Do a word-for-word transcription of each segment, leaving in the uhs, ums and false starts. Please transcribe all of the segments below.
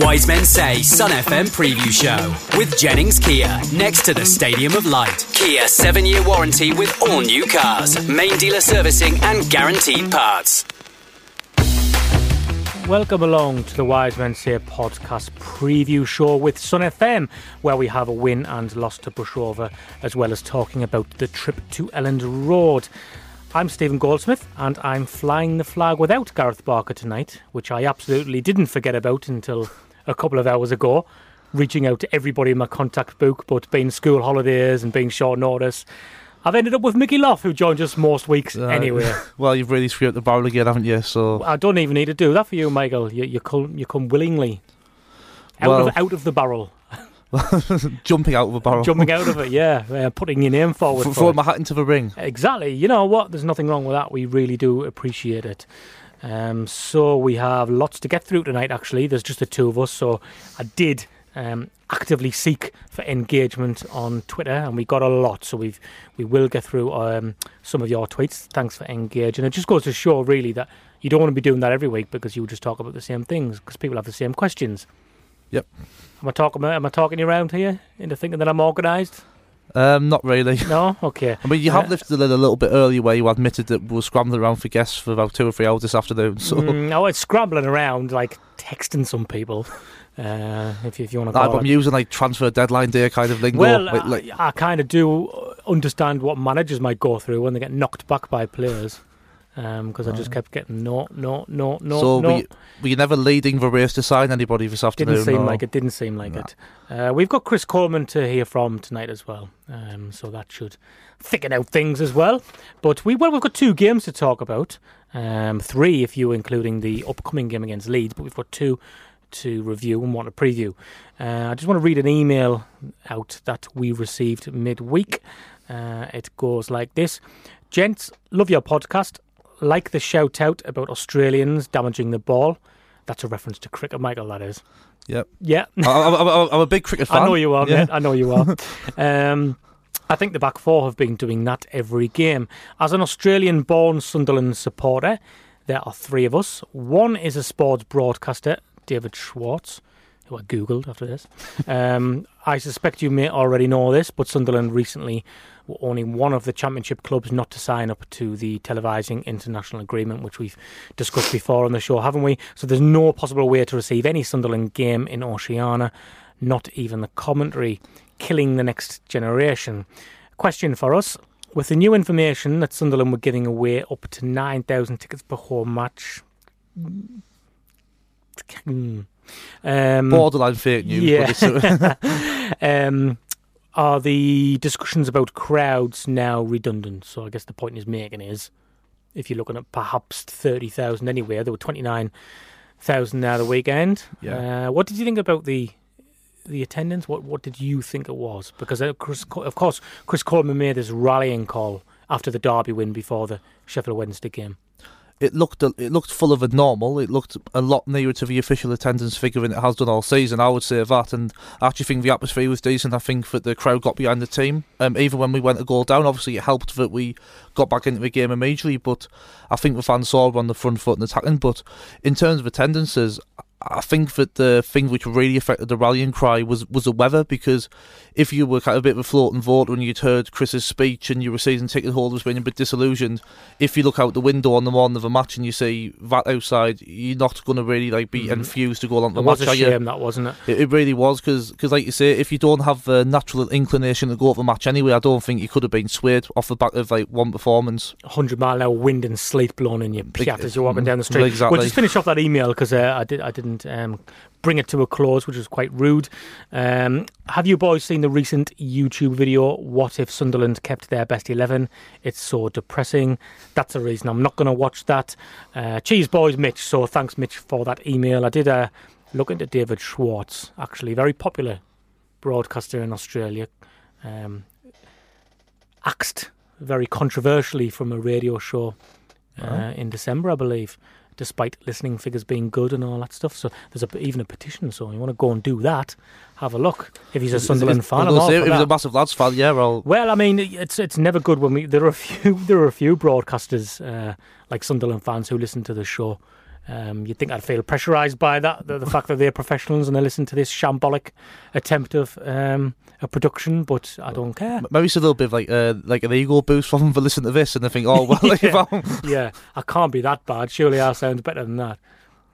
Wise Men Say Sun F M Preview Show with Jennings Kia next to the Stadium of Light. Kia seven-year warranty with all new cars, main dealer servicing and guaranteed parts. Welcome along to the Wise Men Say podcast preview show with Sun F M, where we have a win and loss to brush over, as well as talking about the trip to Elland Road. I'm Stephen Goldsmith, and I'm flying the flag without Gareth Barker tonight, which I absolutely didn't forget about until a couple of hours ago, reaching out to everybody in my contact book, but being school holidays and being short notice, I've ended up with Mickey Loft, who joins us most weeks uh, anyway. Well, you've really screwed up the barrel again, haven't you? So I don't even need to do that for you, Michael. You, you, come, you come willingly. Out, well, of, out of the barrel. Jumping out of a barrel. Jumping out of it, yeah. Uh, putting your name forward. F- for throwing my hat into the ring. Exactly. You know what? There's nothing wrong with that. We really do appreciate it. Um, so we have lots to get through tonight, actually. There's just the two of us, so I did... Um, actively seek for engagement on Twitter, and we got a lot, so we've we will get through um, some of your tweets. Thanks for engaging. It just goes to show really that you don't want to be doing that every week, because you will just talk about the same things, because people have the same questions. Yep. Am I talking? Am I talking you around here into thinking that I'm organised? Um, not really. No? Okay. I mean, you have uh, lifted the lid a little bit earlier, where you admitted that we were scrambling around for guests for about two or three hours this afternoon. So. Mm, no, it's scrambling around, like texting some people. Uh, if, if you want to call it. I'm using like transfer deadline day kind of lingo. Well, like, like, I, I kind of do understand what managers might go through when they get knocked back by players, because um, I just kept getting no, no, no, no, so no. So were, were you never leading the race to sign anybody this afternoon? Didn't seem no. like it. Didn't seem like nah. it. Uh, we've got Chris Coleman to hear from tonight as well, um, so that should thicken out things as well. But we well, we've got two games to talk about, um, three if you including the upcoming game against Leeds, but we've got two to review and want to preview. Uh, I just want to read an email out that we received midweek. Uh, it goes like this. Gents, love your podcast. Like the shout out about Australians damaging the ball. That's a reference to cricket, Michael, that is. Yep. Yeah. I, I, I, I'm a big cricket fan. I know you are, yeah. Mate. I know you are. um, I think the back four have been doing that every game. As an Australian-born Sunderland supporter, there are three of us. One is a sports broadcaster, David Schwartz, who I googled after this. um, I suspect you may already know this, but Sunderland recently were only one of the championship clubs not to sign up to the Televising International Agreement, which we've discussed before on the show, haven't we? So there's no possible way to receive any Sunderland game in Oceania, not even the commentary. Killing the next generation. Question for us. With the new information that Sunderland were giving away up to nine thousand tickets per home match... Um, borderline fake news, yeah. um, are the discussions about crowds now redundant? So I guess the point he's making is, if you're looking at perhaps thirty thousand anywhere, there were twenty-nine thousand now the weekend. Yeah. Uh, what did you think about the the attendance? What what did you think it was? Because of course, of course Chris Coleman made this rallying call after the Derby win before the Sheffield Wednesday game. It looked it looked fuller than normal. It looked a lot nearer to the official attendance figure than it has done all season, I would say that. And I actually think the atmosphere was decent. I think that the crowd got behind the team. Um, even when we went a goal down, obviously it helped that we got back into the game immediately. But I think the fans saw we're on the front foot and attacking. But in terms of attendances, I think that the thing which really affected the rallying cry was, was the weather, because if you were kind of a bit of a floating voter and you'd heard Chris's speech and you were season ticket holders being a bit disillusioned, if you look out the window on the morning of a match and you see that outside, you're not going to really like be mm-hmm. enthused to go along the match. It was a shame, that, wasn't it? It, it really was, because like you say, if you don't have the natural inclination to go at the match anyway, I don't think you could have been swayed off the back of like one performance. one hundred mile an hour wind and sleet blowing in your piat as you're walking down the street. Exactly. We'll just finish off that email, because uh, I, did, I didn't Um, bring it to a close, which was quite rude. Um, have you boys seen the recent YouTube video, What If Sunderland Kept Their Best eleven? It's so depressing. That's the reason I'm not going to watch that. Uh, cheers, boys, Mitch. So thanks, Mitch, for that email. I did uh, look into David Schwartz, actually, very popular broadcaster in Australia. Um, axed very controversially from a radio show uh, oh. in December, I believe, despite listening figures being good and all that stuff. So there's a, even a petition, so you want to go and do that, have a look. If he's a Sunderland it's, fan, I'm all for that. If he's a massive lads fan, yeah, well... Well, I mean, it's it's never good when we... There are a few, there are a few broadcasters, uh, like Sunderland fans, who listen to the show Um, you'd think I'd feel pressurised by that, the, the fact that they're professionals and they listen to this shambolic attempt of um, a production, but I don't care. Maybe it's a little bit of like, uh, like an ego boost for them for listening to this and they think, oh, well, yeah. yeah, I can't be that bad. Surely I sound better than that.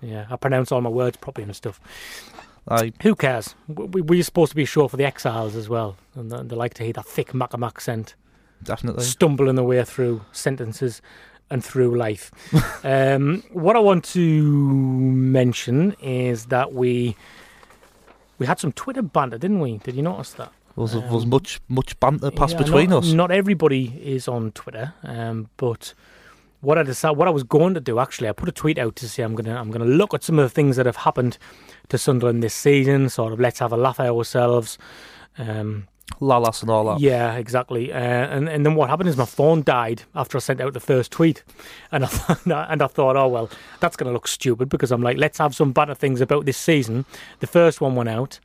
Yeah, I pronounce all my words properly and stuff. I... Who cares? We, we're supposed to be sure for the exiles as well, and they like to hear that thick Macam accent. Definitely. Stumbling their way through sentences and through life. um, what I want to mention is that we we had some Twitter banter, didn't we? Did you notice that? There was, um, was much much banter passed yeah, between not, us. Not everybody is on Twitter, um, but what I decided, what I was going to do actually, I put a tweet out to say I'm gonna I'm gonna look at some of the things that have happened to Sunderland this season. Sort of let's have a laugh at ourselves. Um, Lalas and all that. Yeah, exactly. Uh, and and then what happened is my phone died after I sent out the first tweet, and I th- and I thought, oh well, that's going to look stupid because I'm like, let's have some banter things about this season. The first one went out,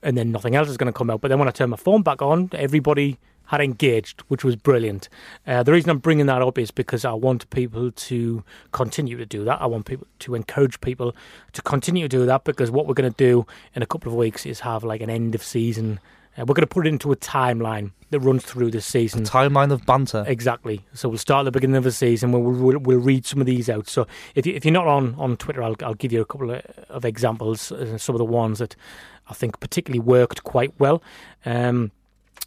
and then nothing else is going to come out. But then when I turned my phone back on, everybody had engaged, which was brilliant. Uh, the reason I'm bringing that up is because I want people to continue to do that. I want people to encourage people to continue to do that because what we're going to do in a couple of weeks is have like an end of season. Uh, we're going to put it into a timeline that runs through this season. A timeline of banter. Exactly. So we'll start at the beginning of the season. We'll, we'll, we'll read some of these out. So if, you, if you're not on, on Twitter, I'll, I'll give you a couple of, of examples, uh, some of the ones that I think particularly worked quite well. Um,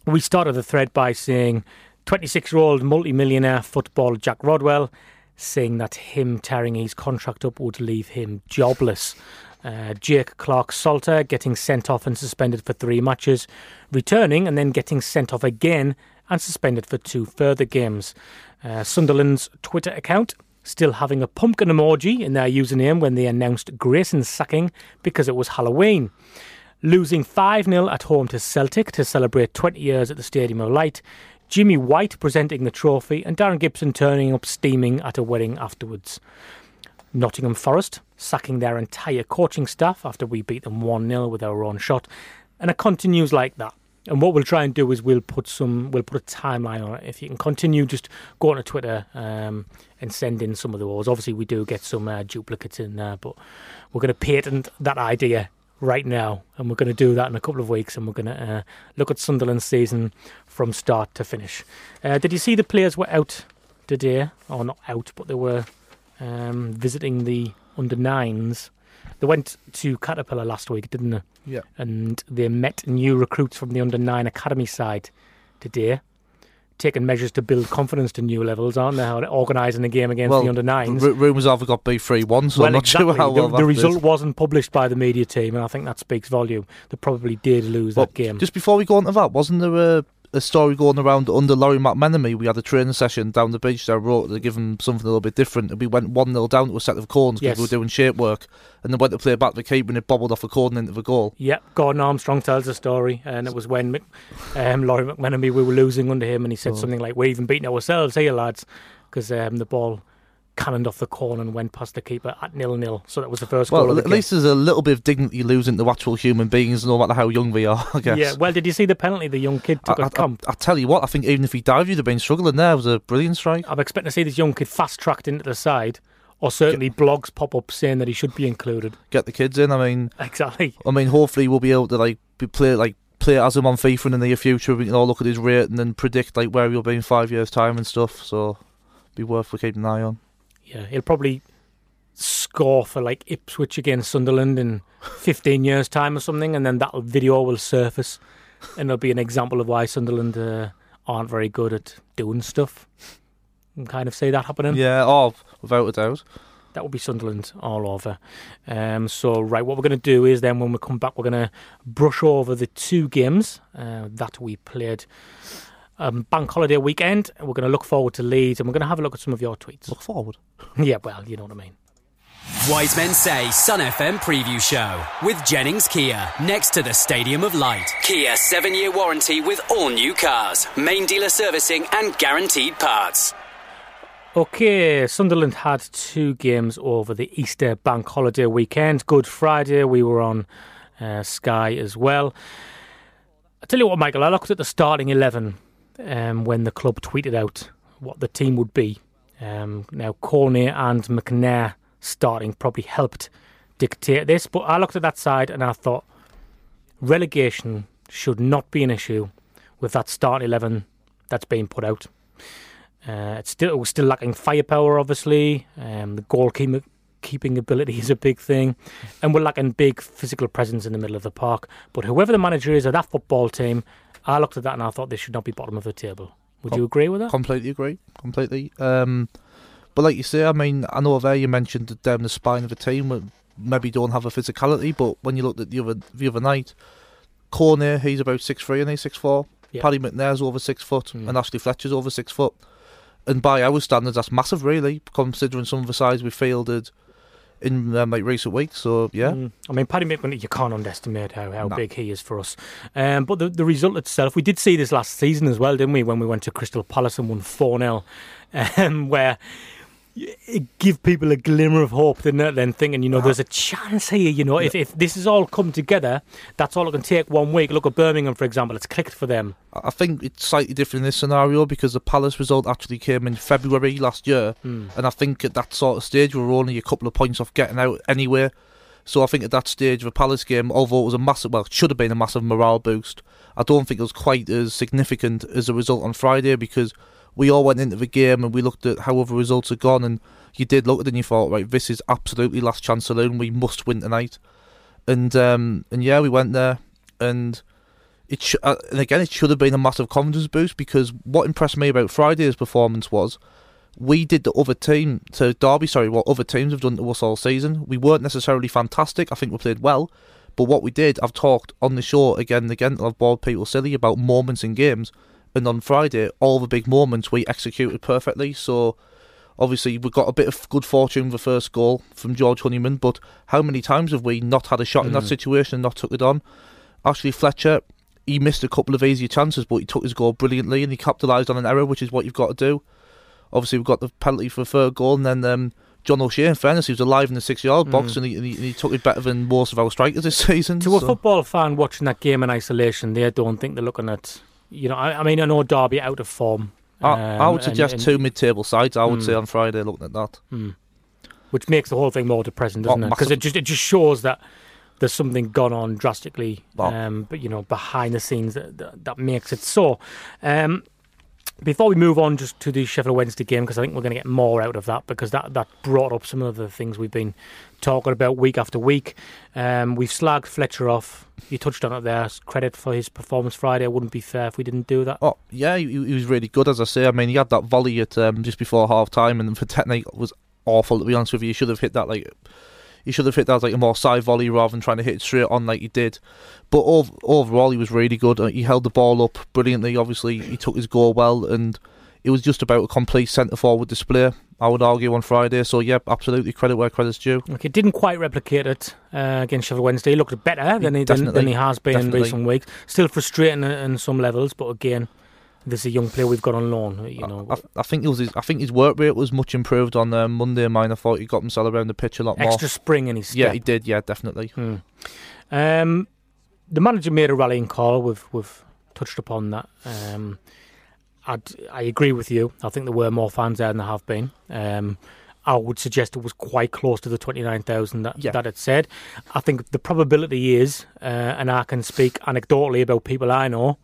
we started the thread by saying twenty-six-year-old multi-millionaire footballer Jack Rodwell saying that him tearing his contract up would leave him jobless. Uh, Jake Clark-Salter getting sent off and suspended for three matches, returning and then getting sent off again and suspended for two further games. Uh, Sunderland's Twitter account still having a pumpkin emoji in their username when they announced Grayson's sacking because it was Halloween. Losing five nil at home to Celtic to celebrate twenty years at the Stadium of Light. Jimmy White presenting the trophy and Darren Gibson turning up steaming at a wedding afterwards. Nottingham Forest sacking their entire coaching staff after we beat them one nil with our own shot, and it continues like that. And what we'll try and do is we'll put some we'll put a timeline on it. If you can continue, just go on to Twitter um, and send in some of those. Obviously we do get some uh, duplicates in there, but we're going to patent that idea right now, and we're going to do that in a couple of weeks, and we're going to uh, look at Sunderland's season from start to finish. Uh, did you see the players were out today? Or not out, but they were Um, visiting the under nines. They went to Caterpillar last week, didn't they? Yeah. And they met new recruits from the under nine academy side today, taking measures to build confidence to new levels, aren't they? Organising a game against well, the under nines. R- rumours have got B three one, so well, I'm not exactly. sure how well the, that The result is. wasn't published by the media team, and I think that speaks volume. They probably did lose well, that game. Just before we go on to that, wasn't there a... a story going around under Laurie McMenemy? We had a training session down the beach that I wrote to give him something a little bit different, and we went one nil down to a set of corners because yes. we were doing shape work, and then went to play back the keeper and it bobbled off a corner into the goal. Yep, Gordon Armstrong tells a story, and it was when um, Laurie McMenemy, we were losing under him, and he said oh. something like, we're even beating ourselves here, lads, because um, the ball cannoned off the corner and went past the keeper at nil nil. So that was the first well, goal. Well, at the least game. There's a little bit of dignity losing to actual human beings, no matter how young they are, I guess. Yeah, well, did you see the penalty the young kid took I, at I, Camp? I, I tell you what, I think even if he dived, you'd have been struggling there. It was a brilliant strike. I'm expecting to see this young kid fast-tracked into the side, or certainly Get, blogs pop up saying that he should be included. Get the kids in, I mean... Exactly. I mean, hopefully we'll be able to, like, be play, like, play as him on FIFA in the near future. We can all look at his rate and then predict, like, where he'll be in five years' time and stuff, so be worth keeping an eye on. Yeah, he'll probably score for like Ipswich against Sunderland in fifteen years' time or something, and then that video will surface, and it'll be an example of why Sunderland uh, aren't very good at doing stuff. You can kind of see that happening. Yeah, oh, without a doubt. That would be Sunderland all over. Um, so, right, what we're going to do is then when we come back, we're going to brush over the two games uh, that we played. Um, bank holiday weekend, and we're going to look forward to Leeds, and we're going to have a look at some of your tweets. Look forward? Yeah, well, you know what I mean. Wise Men Say Sun F M Preview Show with Jennings Kia, next to the Stadium of Light. Kia seven-year warranty with all new cars, main dealer servicing and guaranteed parts. OK, Sunderland had two games over the Easter bank holiday weekend. Good Friday, we were on uh, Sky as well. I tell you what, Michael, I looked at the starting eleven Um, when the club tweeted out what the team would be. Um, now Corny and McNair starting probably helped dictate this. But I looked at that side and I thought relegation should not be an issue with that starting eleven that's being put out. Uh, it's still, we're still lacking firepower, obviously. Um, the goalkeeper keeping ability is a big thing, and we're lacking big physical presence in the middle of the park. But whoever the manager is of that football team, I looked at that and I thought they should not be bottom of the table. Would Com- you agree with that? Completely agree. Completely. Um, but like you say, I mean, I know there you mentioned down the spine of the team maybe don't have a physicality, but when you looked at the other the other night, Corny, he's about six three and he's six four. Yep. Paddy McNair's over six foot, mm. and Ashley Fletcher's over six foot. And by our standards, that's massive, really, considering some of the sides we fielded in um, like recent weeks. So yeah, mm. I mean, Paddy McNair, you can't underestimate how, how nah. big he is for us. Um, but the, the result itself, we did see this last season as well, didn't we? When we went to Crystal Palace and won four nil, um, where it give people a glimmer of hope, didn't it? Then thinking, you know, nah. there's a chance here. You know, yeah. if if this has all come together, that's all it can take one week. Look at Birmingham, for example; it's clicked for them. I think it's slightly different in this scenario because the Palace result actually came in February last year, mm. and I think at that sort of stage we were only a couple of points off getting out anywhere. So I think at that stage the Palace game, although it was a massive, well, it should have been a massive morale boost, I don't think it was quite as significant as the result on Friday because we all went into the game and we looked at how other results had gone, and you did look at it and you thought, right, this is absolutely last chance saloon. We must win tonight, and um, and yeah, we went there and. It sh- uh, and again, it should have been a massive confidence boost because what impressed me about Friday's performance was we did the other team to Derby, sorry, what other teams have done to us all season. We weren't necessarily fantastic. I think we played well. But what we did, I've talked on the show again and again, I've bored people silly about moments in games. And on Friday, all the big moments we executed perfectly. So obviously, we got a bit of good fortune with the first goal from George Honeyman. But how many times have we not had a shot mm. in that situation and not took it on? Ashley Fletcher, he missed a couple of easier chances, but he took his goal brilliantly and he capitalised on an error, which is what you've got to do. Obviously, we've got the penalty for the third goal, and then um, John O'Shea, in fairness, he was alive in the six-yard box, mm. and, he, and he, he took it better than most of our strikers this season. To so. a football fan watching that game in isolation, they don't think they're looking at, you know, I, I mean, I know Derby out of form. I, um, I would suggest and, and, two mid-table sides, I would mm. say, on Friday, looking at that. Mm. Which makes the whole thing more depressing, doesn't oh, it? Because it just, it just shows that there's something gone on drastically, um, but you know, behind the scenes that that, that makes it so. Um, before we move on, just to the Sheffield Wednesday game, because I think we're going to get more out of that because that that brought up some of the things we've been talking about week after week. Um, we've slagged Fletcher off. You touched on it there. Credit for his performance Friday. It wouldn't be fair if we didn't do that. Oh yeah, he, he was really good, as I say. I mean, he had that volley at um, just before half time, and the technique was awful. To be honest with you, he should have hit that like. He should have hit that as like a more side volley rather than trying to hit it straight on like he did. But ov- overall, he was really good. He held the ball up brilliantly. Obviously, he took his goal well, and it was just about a complete centre-forward display, I would argue, on Friday. So, yeah, absolutely credit where credit's due. Okay, didn't quite replicate it uh, against Sheffield Wednesday. He looked better than he, than, than he has been definitely. in recent weeks. Still frustrating in some levels, but again, this is a young player we've got on loan, you know. I, I think it was. His, I think his work rate was much improved on um, Monday. Mine, I thought he got himself around the pitch a lot more. Extra spring in his step. Yeah, he did. Yeah, definitely. Hmm. Um, the manager made a rallying call. We've we've touched upon that. Um, I'd, I agree with you. I think there were more fans there than there have been. Um, I would suggest it was quite close to the twenty-nine thousand that, yeah. that it said. I think the probability is, uh, and I can speak anecdotally about people I know,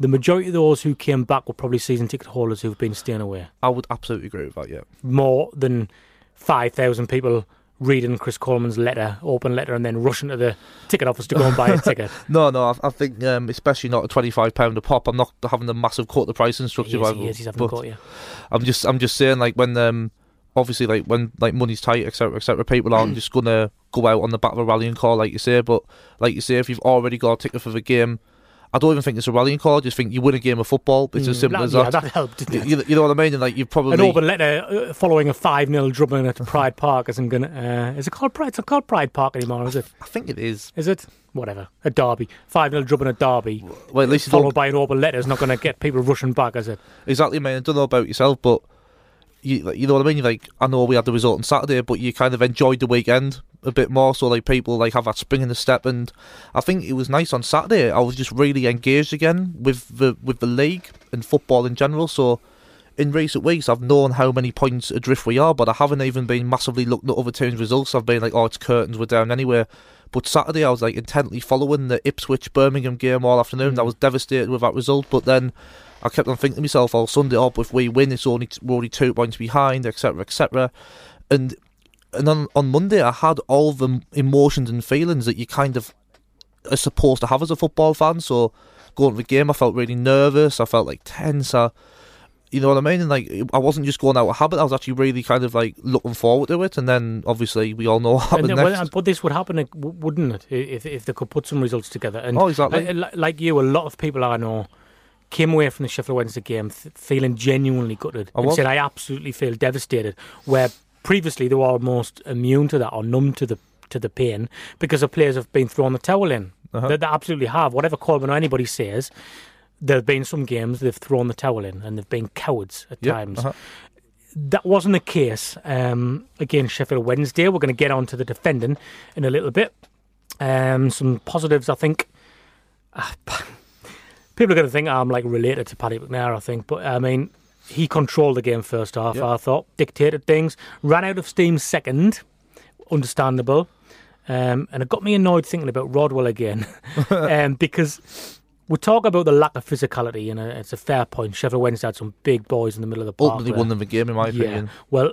the majority of those who came back were probably season ticket holders who've been staying away. I would absolutely agree with that, yeah. More than five thousand people reading Chris Coleman's letter, open letter, and then rushing to the ticket office to go and buy a ticket. No, no, I, I think um, especially not at twenty-five pounds a pop. I'm not having a massive cut the price instructive. He is, he is, he's having a cut, yeah. I'm just, I'm just saying, like, when... Um, obviously, like when like money's tight, et cetera, et cetera, people aren't just gonna go out on the back of a rallying call, like you say. But like you say, if you've already got a ticket for the game, I don't even think it's a rallying call. I just think you win a game of football. It's mm, as simple that, as that. Yeah, that helped, didn't it? You, you know what I mean? And like, you've probably an open letter following a five nil drubbing at Pride Park isn't going to... Uh, is it called Pride? It's not called Pride Park anymore, is it? I think it is. Is it? Whatever. A derby. five nil drubbing a derby. Well, at least followed don't... by an open letter is not going to get people rushing back, is it? Exactly, man. I don't know about yourself, but you, you know what I mean? Like, I know we had the result on Saturday, but you kind of enjoyed the weekend a bit more, so like people like have that spring in the step, and I think it was nice on Saturday. I was just really engaged again with the with the league and football in general, so in recent weeks, I've known how many points adrift we are, but I haven't even been massively looking at other teams' results. I've been like, oh, it's curtains, we're down anywhere. But Saturday, I was like intently following the Ipswich-Birmingham game all afternoon. Mm. I was devastated with that result, but then I kept on thinking to myself, oh, Sunday up, if we win, it's only we're only two points behind, etc, et cetera. And and on, on Monday, I had all the emotions and feelings that you kind of are supposed to have as a football fan. So going to the game, I felt really nervous. I felt like tense. I, you know what I mean? And like, I wasn't just going out of habit. I was actually really kind of like looking forward to it. And then obviously we all know what happened and, next. But this would happen, wouldn't it? If if they could put some results together. And oh, exactly. Like, like you, a lot of people I know came away from the Sheffield Wednesday game th- feeling genuinely gutted. I and said, I absolutely feel devastated. Where previously they were almost immune to that or numb to the to the pain because the players have been thrown the towel in. Uh-huh. They, they absolutely have. Whatever Coleman or anybody says, there have been some games they've thrown the towel in and they've been cowards at yep. times. Uh-huh. That wasn't the case um, against Sheffield Wednesday. We're going to get on to the defending in a little bit. Um, some positives, I think. People are going to think I'm like related to Paddy McNair, I think, but I mean, he controlled the game first half, yep. I thought, dictated things, ran out of steam second, understandable, um, and it got me annoyed thinking about Rodwell again, um, because we talk about the lack of physicality, and it's a fair point. Sheffield Wednesday had some big boys in the middle of the park. Ultimately won them the game, in my yeah. opinion. Well,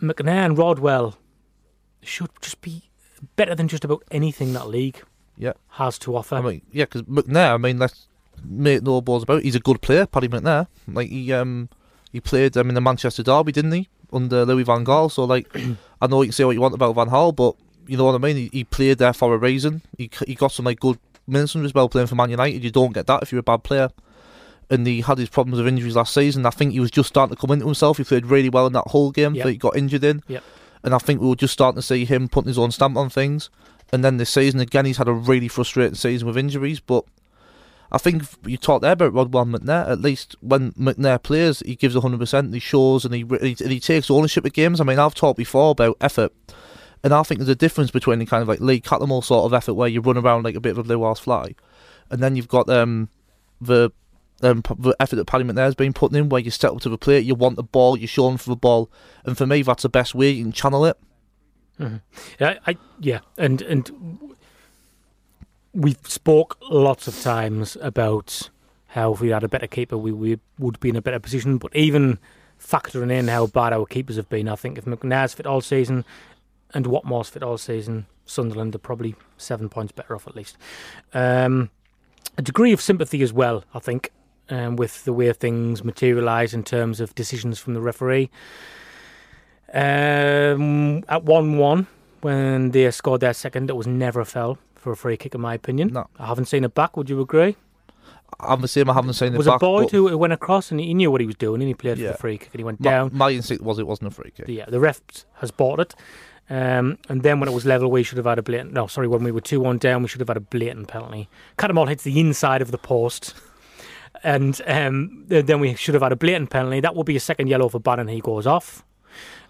McNair and Rodwell should just be better than just about anything that league Yeah, has to offer. I mean, yeah, because McNair. I mean, let's make no balls about it. He's a good player, Paddy McNair. Like he, um, he played um, in the Manchester Derby, didn't he, under Louis van Gaal? So, like, I know you can say what you want about Van Gaal, but you know what I mean. He, he played there for a reason. He he got some like good minutes as well playing for Man United. You don't get that if you're a bad player. And he had his problems with injuries last season. I think he was just starting to come into himself. He played really well in that whole game yep. that he got injured in. Yep. And I think we were just starting to see him putting his own stamp on things. And then this season, again, he's had a really frustrating season with injuries. But I think you talked there about Rodwell and McNair. At least when McNair plays, he gives one hundred percent and he shows and he, and he takes ownership of games. I mean, I've talked before about effort. And I think there's a difference between the kind of like Lee Cattermole sort of effort where you run around like a bit of a blue-ass fly. And then you've got um, the, um, the effort that Paddy McNair's been putting in where you step up to the plate, you want the ball, you're showing for the ball. And for me, that's the best way you can channel it. Mm-hmm. Yeah, I, yeah, and and we've spoke lots of times about how if we had a better keeper, we, we would be in a better position. But even factoring in how bad our keepers have been, I think if McNair's fit all season and Watmore's fit all season, Sunderland are probably seven points better off at least. Um, a degree of sympathy as well, I think, um, with the way things materialise in terms of decisions from the referee. Um, at one one, when they scored their second, it was never a foul for a free kick, in my opinion. No. I haven't seen it back, would you agree? I'm the same, I haven't seen it, it was back. Was a boy who, who went across and he knew what he was doing and he played yeah. for the free kick and he went my, down. My instinct was it wasn't a free kick. Yeah, the ref has bought it. Um, and then when it was level, we should have had a blatant... No, sorry, when we were two one down, we should have had a blatant penalty. Cattermole hits the inside of the post. And um, then we should have had a blatant penalty. That would be a second yellow for Bannan. He goes off.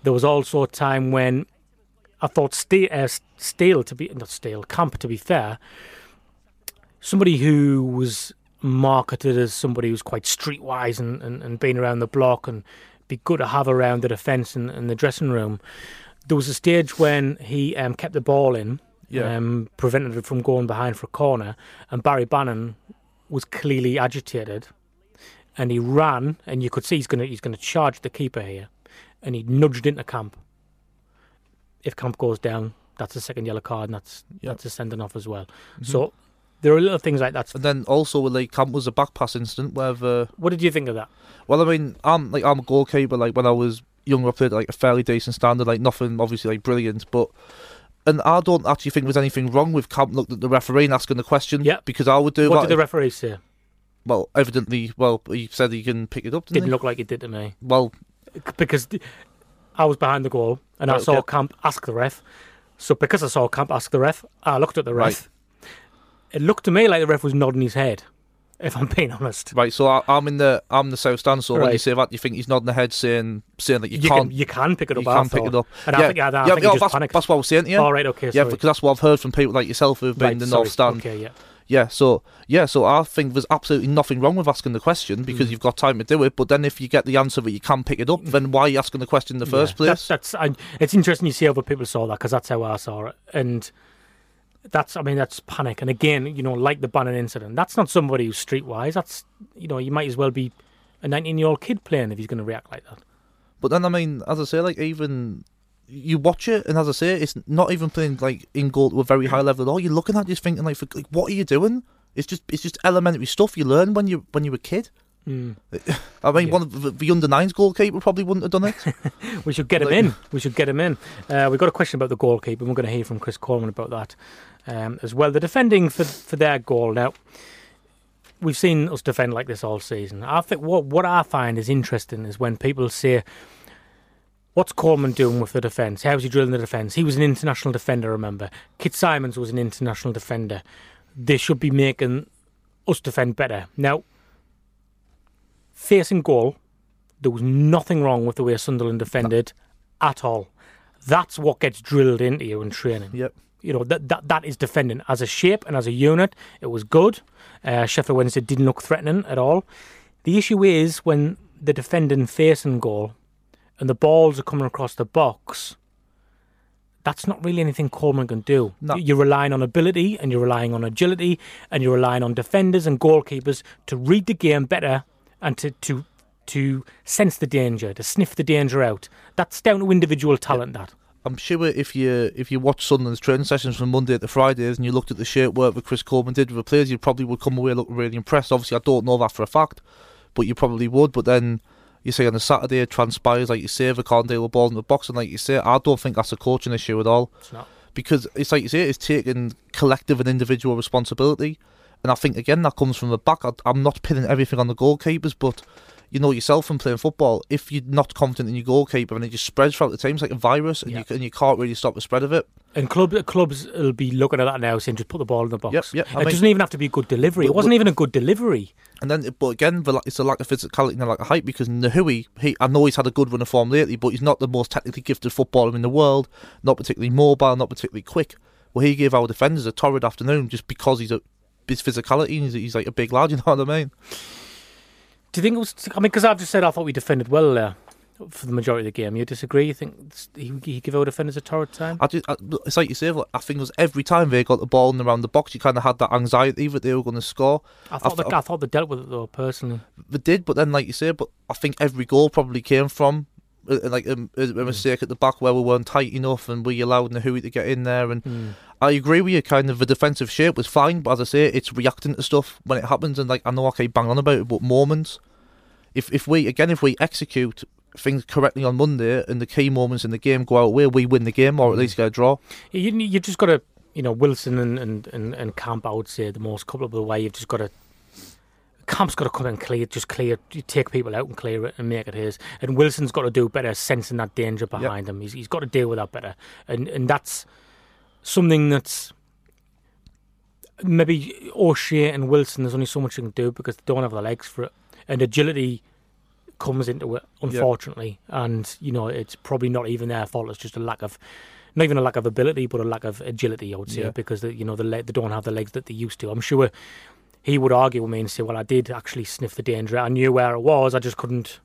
There was also a time when I thought Steele, uh, Steele to be not Steele, Camp to be fair, somebody who was marketed as somebody who's quite streetwise and, and, and been around the block and be good to have around the defence and, and the dressing room. There was a stage when he um, kept the ball in, yeah. um, prevented it from going behind for a corner, and Barry Bannan was clearly agitated, and he ran, and you could see he's going to he's going to charge the keeper here. And he nudged into Camp. If Camp goes down, that's a second yellow card, and that's yep. that's a sending off as well. Mm-hmm. So there are little things like that. And then also with Lee Camp was a back pass incident where the... What did you think of that? Well, I mean, I'm like I'm a goalkeeper. Like when I was younger, I played like a fairly decent standard. Like nothing, obviously, like brilliant, but. And I don't actually think there's anything wrong with Camp looked at the referee and asking the question. Yeah. Because I would do. What that did the referee say? Well, evidently, well, he said he can pick it up. Didn't, didn't he? Look like it did to me. Well. Because I was behind the goal and I saw yeah. Camp ask the ref. So because I saw Camp ask the ref, I looked at the ref. Right. It looked to me like the ref was nodding his head, if I'm being honest. Right, so I, I'm in the I'm the south stand, so right. when you say that, you think he's nodding the head saying saying that you, you can't... Can, you can pick it up. You can pick it up. And yeah. I think, I, I yeah, think yeah, he just that's, panicked. That's what I was saying to you. Oh, right, okay, sorry. Yeah, because that's what I've heard from people like yourself who've been right, in the sorry. north stand. Okay, yeah. Yeah, so yeah, so I think there's absolutely nothing wrong with asking the question because mm. you've got time to do it. But then if you get the answer that you can pick it up, then why are you asking the question in the yeah, first place? That's, that's I, it's interesting you see how other people saw that, because that's how I saw it, and that's I mean that's panic. And again, you know, like the Bannan incident, that's not somebody who's streetwise. That's, you know, you might as well be a nineteen-year-old kid playing if he's going to react like that. But then I mean, as I say, like even. You watch it, and as I say, it's not even playing like in goal to a very high level at all. You're looking at it, just thinking like, for, like, what are you doing? It's just, it's just elementary stuff you learn when you when you're a kid. Mm. I mean, yeah. one of the, the under nines goalkeeper probably wouldn't have done it. we should get like, him in. We should get him in. Uh, we've got a question about the goalkeeper. We're going to hear from Chris Coleman about that um, as well. They're defending for for their goal now. We've seen us defend like this all season. I think what what I find is interesting is when people say, what's Coleman doing with the defence? How's he drilling the defence? He was an international defender, remember. Kit Simons was an international defender. They should be making us defend better. Now, facing goal, there was nothing wrong with the way Sunderland defended no. at all. That's what gets drilled into you in training. Yep. You know, that, that that is defending. As a shape and as a unit, it was good. Uh, Sheffield Wednesday didn't look threatening at all. The issue is when the defending facing goal and the balls are coming across the box, that's not really anything Coleman can do. No. You're relying on ability, and you're relying on agility, and you're relying on defenders and goalkeepers to read the game better and to to, to sense the danger, to sniff the danger out. That's down to individual talent, yeah. that. I'm sure if you if you watch Sunderland's training sessions from Monday to Fridays and you looked at the shirt work that Chris Coleman did with the players, you probably would come away looking really impressed. Obviously, I don't know that for a fact, but you probably would. But then, you say on a Saturday it transpires, like you say, they can't deal with balls in the box, and like you say, I don't think that's a coaching issue at all. It's not. Because it's like you say, it's taking collective and individual responsibility, and I think, again, that comes from the back. I, I'm not pinning everything on the goalkeepers, but you know yourself from playing football, if you're not confident in your goalkeeper and it just spreads throughout the team, it's like a virus, and, yeah. you, and you can't really stop the spread of it. And club, clubs will be looking at that now, saying just put the ball in the box. Yep, yep. It mean, doesn't even have to be a good delivery. But, it wasn't but, even a good delivery. And then, but again, it's a lack of physicality and a lack of height, because Nahui, he, I know he's had a good run of form lately, but he's not the most technically gifted footballer in the world, not particularly mobile, not particularly quick. Well, he gave our defenders a torrid afternoon just because he's a, his physicality, and he's, he's like a big lad, you know what I mean? Do you think it was... I mean, because I've just said I thought we defended well there. Uh, For the majority of the game, you disagree? You think he, he gave our defenders a torrid time? I just, I, it's like you say. I think it was every time they got the ball and around the box, you kind of had that anxiety that they were going to score. I thought I, they, I thought they dealt with it though, personally. They did, but then, like you say, but I think every goal probably came from like a, a mistake mm. at the back where we weren't tight enough and we allowed Nahui to get in there. And mm. I agree with you. Kind of the defensive shape was fine, but as I say, it's reacting to stuff when it happens. And like I know I keep banging on about it, but moments. If if we again, if we execute things correctly on Monday and the key moments in the game go out where we win the game, or at least get a draw. You you just got to, you know, Wilson and, and, and, and Camp, I would say, the most culpable way. You've just got to, Camp's got to come and clear, just clear, take people out and clear it and make it his. And Wilson's got to do better sensing that danger behind yep. him. He's He's got to deal with that better. And, and that's something that's, maybe O'Shea and Wilson, there's only so much you can do because they don't have the legs for it. And agility comes into it, unfortunately, yeah. and you know it's probably not even their fault. It's just a lack of, not even a lack of ability, but a lack of agility, I would say, yeah. because the, you know the le- they don't have the legs that they used to. I'm sure he would argue with me and say, "Well, I did actually sniff the danger. I knew where it was. I just couldn't,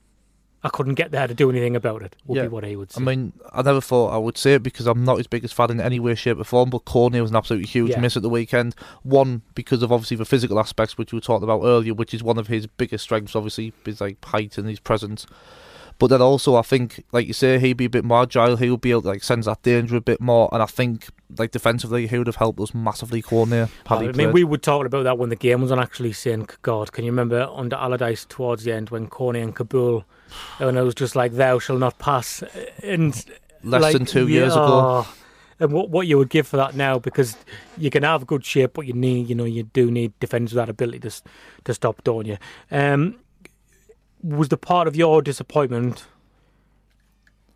I couldn't get there to do anything about it." Would yeah. be what he would say. I mean, I never thought I would say it because I'm not his biggest fan in any way, shape, or form. But Corny was an absolutely huge yeah. miss at the weekend. One, because of obviously the physical aspects which we were talking about earlier, which is one of his biggest strengths. Obviously, his like height and his presence. But then also, I think, like you say, he'd be a bit more agile. He would be able to like sense that danger a bit more. And I think, like defensively, he would have helped us massively. Corny. Paddy I mean, played. We were talking about that when the game was on. Actually, saying, "God, can you remember under Allardyce towards the end when Corny and Kabul?" And I was just like, "Thou shall not pass." And less like, than two yeah, years ago, and what what you would give for that now? Because you can have good shape, but you need, you know, you do need defenders with that ability to to stop, don't you? Um, was the part of your disappointment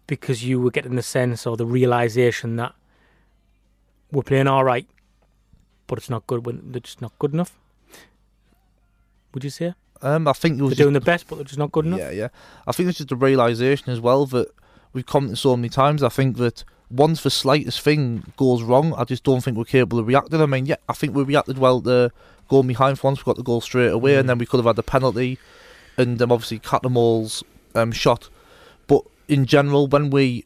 because you were getting the sense or the realization that we're playing all right, but it's not good when they're just not good enough? Would you say? Um, I think it was they're doing just, the best, but they're just not good enough. Yeah, yeah. I think it's just a realisation as well that we've commented so many times. I think that once the slightest thing goes wrong, I just don't think we're capable of reacting. I mean, yeah, I think we reacted well to going behind for once. We got the goal straight away, mm. and then we could have had the penalty, and um, obviously Cattermole's um, shot. But in general, when we,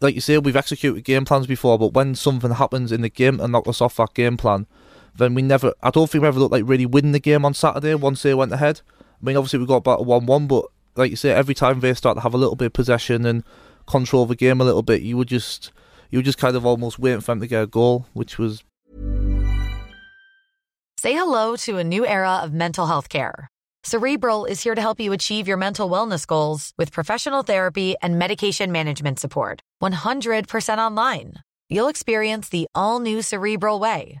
like you say, we've executed game plans before, but when something happens in the game and knock us off that game plan, then we never, I don't think we ever looked like really winning the game on Saturday once they went ahead. I mean, obviously we got back to one one, but like you say, every time they start to have a little bit of possession and control the game a little bit, you were just, you were just kind of almost waiting for them to get a goal, which was... Say hello to a new era of mental health care. Cerebral is here to help you achieve your mental wellness goals with professional therapy and medication management support. one hundred percent online. You'll experience the all-new Cerebral way,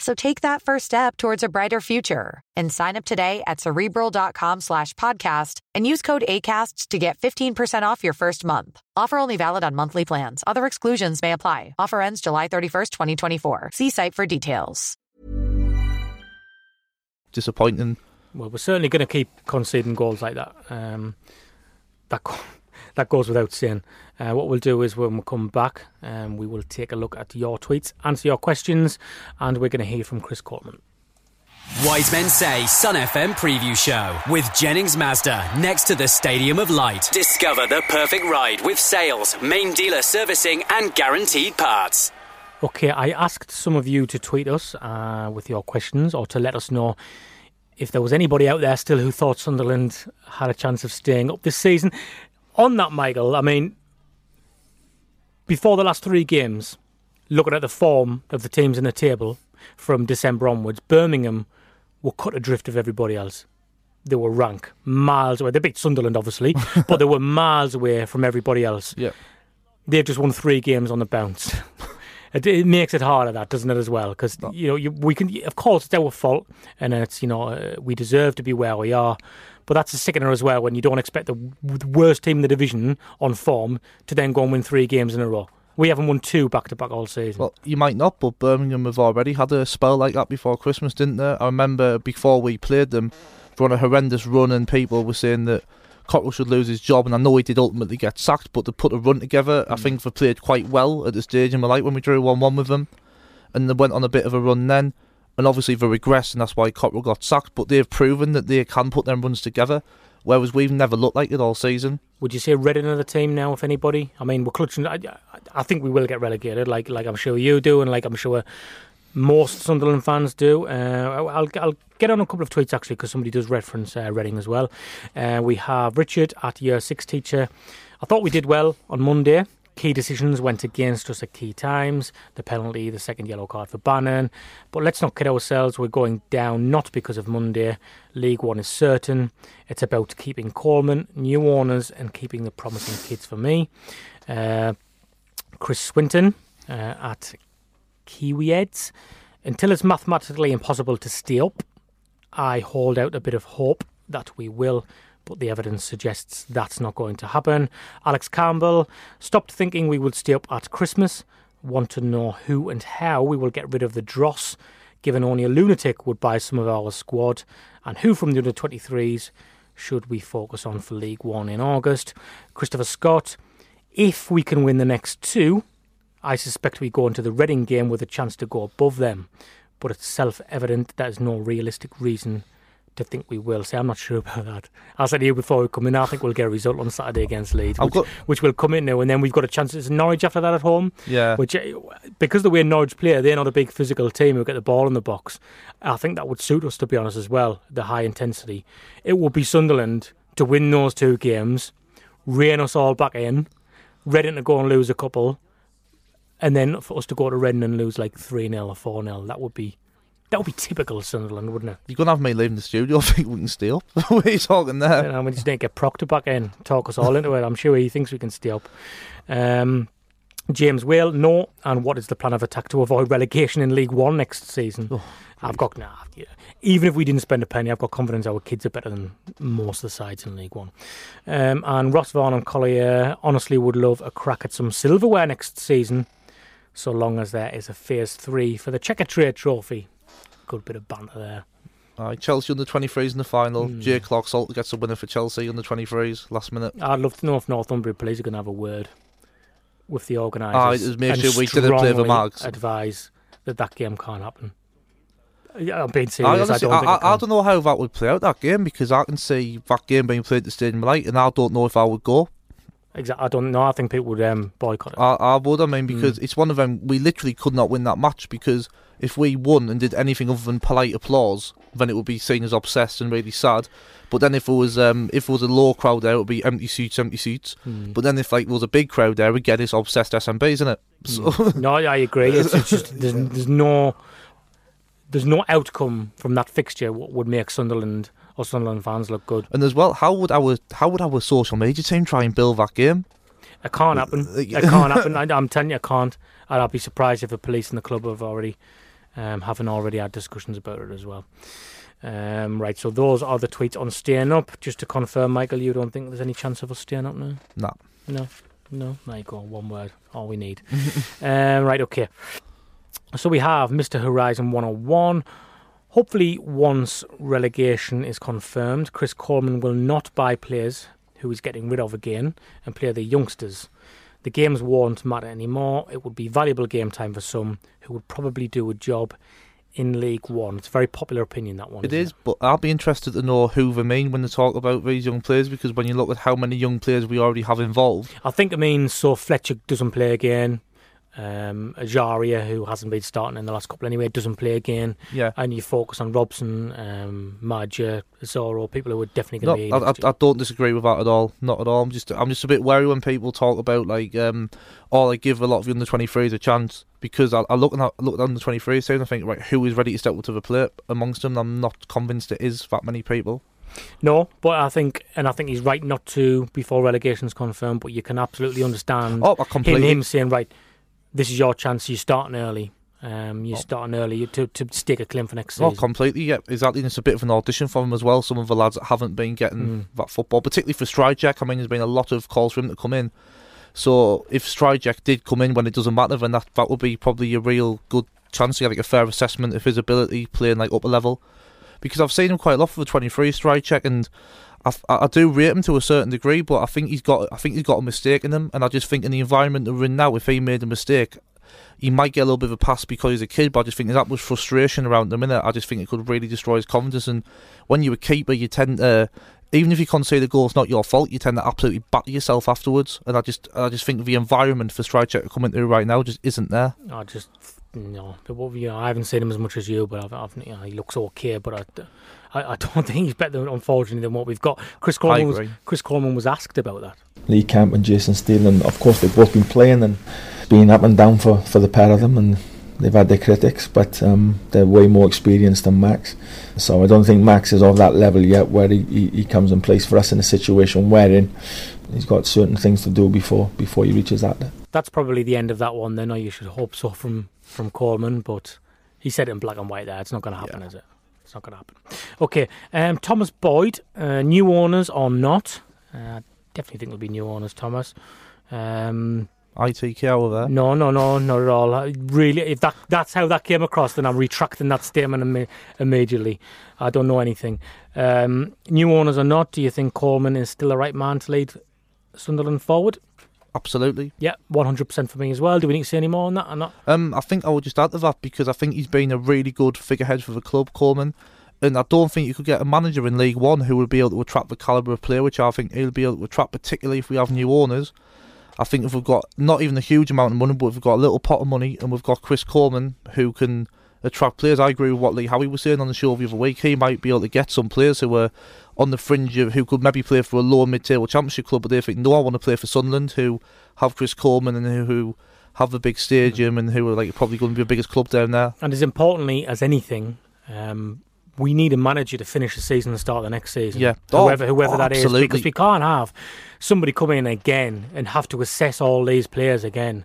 So take that first step towards a brighter future and sign up today at Cerebral.com slash podcast and use code ACAST to get fifteen percent off your first month. Offer only valid on monthly plans. Other exclusions may apply. Offer ends July thirty-first, twenty twenty-four. See site for details. Disappointing. Well, we're certainly going to keep conceding goals like that. Um, that, go- that goes without saying. Uh, what we'll do is when we come back, um, we will take a look at your tweets, answer your questions, and we're going to hear from Chris Coleman. Wise Men Say Sun F M Preview Show with Jennings Mazda next to the Stadium of Light. Discover the perfect ride with sales, main dealer servicing and guaranteed parts. Okay, I asked some of you to tweet us uh, with your questions or to let us know if there was anybody out there still who thought Sunderland had a chance of staying up this season. On that, Michael, I mean, before the last three games, looking at the form of the teams in the table from December onwards, Birmingham were cut adrift of everybody else. They were rank, miles away. They beat Sunderland, obviously, but they were miles away from everybody else. Yeah. They've just won three games on the bounce. It, it makes it harder, that, doesn't it, as well? Because, you know, you, we can, of course, it's our fault, and it's, you know, uh, we deserve to be where we are. But that's a sickener as well when you don't expect the worst team in the division on form to then go and win three games in a row. We haven't won two back-to-back all season. Well, you might not, but Birmingham have already had a spell like that before Christmas, didn't they? I remember before we played them, they were on a horrendous run and people were saying that Cottrell should lose his job, and I know he did ultimately get sacked, but they put a run together. Mm. I think they played quite well at the Stadium of Light when we drew one one with them, and they went on a bit of a run then. And obviously they regressed, and that's why Cottrell got sacked. But they've proven that they can put their runs together, whereas we've never looked like it all season. Would you say Reading are the team now, if anybody? I mean, we're clutching. I, I think we will get relegated, like like I'm sure you do, and like I'm sure most Sunderland fans do. Uh, I'll I'll get on a couple of tweets actually, because somebody does reference uh, Reading as well. Uh, we have Richard at Year Six Teacher. I thought we did well on Monday. Key decisions went against us at key times. The penalty, the second yellow card for Bannan. But let's not kid ourselves. We're going down not because of Monday. League One is certain. It's about keeping Coleman, new owners, and keeping the promising kids for me. Uh, Chris Swinton uh, at Kiwieds. Until it's mathematically impossible to stay up, I hold out a bit of hope that we will, but the evidence suggests that's not going to happen. Alex Campbell, stopped thinking we would stay up at Christmas. Want to know who and how we will get rid of the dross, given only a lunatic would buy some of our squad, and who from the under twenty-threes should we focus on for League One in August. Christopher Scott, if we can win the next two, I suspect we go into the Reading game with a chance to go above them, but it's self-evident there's no realistic reason to think we will. Say, I'm not sure about that. I said to you before we come in, I think we'll get a result on Saturday against Leeds, which, got... which will come in now, and then we've got a chance. It's Norwich after that at home. Yeah. Which, because the way Norwich play, they're not a big physical team who get the ball in the box. I think that would suit us, to be honest, as well, the high intensity. It would be Sunderland to win those two games, rein us all back in, Reading to go and lose a couple, and then for us to go to Reading and lose like three nil or four nil. That would be That would be typical of Sunderland, wouldn't it? You're going to have me leaving the studio, I think we can steal. What are you talking there? And we just need to get Proctor back in, talk us all into it. I'm sure he thinks we can steal. Um, James Whale, no. And what is the plan of attack to avoid relegation in League One next season? Oh, I've got, nah, yeah. Even if we didn't spend a penny, I've got confidence our kids are better than most of the sides in League One. Um, and Ross Vaughan and Collier honestly would love a crack at some silverware next season, so long as there is a Phase three for the Checker Trade Trophy. Good bit of banter there. Aye, Chelsea under twenty-threes in the final. Mm. Jay Clark Salt gets a winner for Chelsea under twenty-threes, last minute. I'd love to know if Northumbria Police are going to have a word with the organisers. Aye, make sure we didn't play the Mags. Advise that that game can't happen. I'm being serious. I, honestly, I, don't, I, I, I don't know how that would play out, that game, because I can see that game being played at the Stadium of Light, and I don't know if I would go. Exactly. I don't know. I think people would um, boycott it. I, I would. I mean, because mm. it's one of them. We literally could not win that match, because if we won and did anything other than polite applause, then it would be seen as obsessed and really sad. But then if it was um, if it was a low crowd there, it would be empty seats, empty seats. Mm. But then if like there was a big crowd there, we'd get this obsessed S M B, isn't it? So. Mm. No, I agree. It's, it's just there's, there's no there's no outcome from that fixture what would make Sunderland. Or Sunderland fans look good. And as well, how would our how would our social media team try and build that game? It can't happen. It can't happen. I, I'm telling you, it can't. And I'd be surprised if the police and the club have already um, haven't already had discussions about it as well. Um, right. So those are the tweets on staying up. Just to confirm, Michael, you don't think there's any chance of us staying up now? No. No. No. There you go. One word. All we need. um, right. Okay. So we have Mister Horizon one oh one. Hopefully, once relegation is confirmed, Chris Coleman will not buy players who he's getting rid of again and play the youngsters. The games won't matter anymore. It would be valuable game time for some who would probably do a job in League One. It's a very popular opinion, that one. It is, it? But I'll be interested to know who they mean when they talk about these young players, because when you look at how many young players we already have involved... I think it means so Fletcher doesn't play again... Um, Ajaria, who hasn't been starting in the last couple anyway, doesn't play again. Yeah. And you focus on Robson, um, Madger, Zorro, people who are definitely going to no, be. I, I, I don't disagree with that at all. Not at all. I'm just, I'm just a bit wary when people talk about like, um, oh, they give a lot of the under twenty-threes a chance, because I, I look at I look at under twenty-threes and I think, right, who is ready to step up to the plate amongst them? I'm not convinced it is that many people. No, but I think, and I think he's right not to before relegation is confirmed. But you can absolutely understand oh, I completely... him, him saying, right. This is your chance. You're starting early. Um, you're oh. starting early to to stick a claim for next season. Oh, completely. Yeah, exactly. And it's a bit of an audition for him as well. Some of the lads that haven't been getting mm. that football, particularly for Stryjek. I mean, there's been a lot of calls for him to come in. So if Stryjek did come in when it doesn't matter, then that, that would be probably a real good chance to get like a fair assessment of his ability playing like upper level. Because I've seen him quite a lot for the twenty-three Stryjek, and I, I do rate him to a certain degree, but I think he's got I think he's got a mistake in him, and I just think in the environment that we're in now, if he made a mistake, he might get a little bit of a pass because he's a kid. But I just think there's that much frustration around him in it. I just think it could really destroy his confidence. And when you're a keeper, you tend to, even if you concede a goal, it's not your fault. You tend to absolutely batter yourself afterwards. And I just I just think the environment for Stryjek coming through right now just isn't there. I just no, you know, I haven't seen him as much as you, but I've, I've, you know, he looks okay. But I. I don't think he's better, unfortunately, than what we've got. Chris Coleman, was, Chris Coleman was asked about that. Lee Camp and Jason Steele, and of course they've both been playing and been up and down for, for the pair of them, and they've had their critics, but um, they're way more experienced than Max. So I don't think Max is of that level yet where he, he, he comes and plays for us in a situation wherein he's got certain things to do before before he reaches that. That's probably the end of that one then, or you should hope so from, from Coleman, but he said it in black and white there. It's not going to happen, yeah. Is it? It's not going to happen. Okay, um, Thomas Boyd, uh, new owners or not? I uh, definitely think there'll be new owners, Thomas. Um, I T K over there? No, no, no, not at all. I really, if that that's how that came across, then I'm retracting that statement Im- immediately. I don't know anything. Um, new owners or not, do you think Coleman is still the right man to lead Sunderland forward? Absolutely. Yeah, one hundred percent for me as well. Do we need to say any more on that or not? Um, I think I would just add to that, because I think he's been a really good figurehead for the club, Coleman. And I don't think you could get a manager in League One who would be able to attract the calibre of player, which I think he'll be able to attract, particularly if we have new owners. I think if we've got not even a huge amount of money, but if we've got a little pot of money and we've got Chris Coleman who can attract players. I agree with what Lee Howie was saying on the show the other week. He might be able to get some players who were on the fringe of who could maybe play for a lower mid-table championship club, but they think, no, I want to play for Sunderland, who have Chris Coleman and who, who have a big stadium and who are like probably going to be the biggest club down there. And as importantly as anything, um, we need a manager to finish the season and start the next season. Yeah, whoever, whoever oh, that absolutely. is, because we can't have somebody come in again and have to assess all these players again.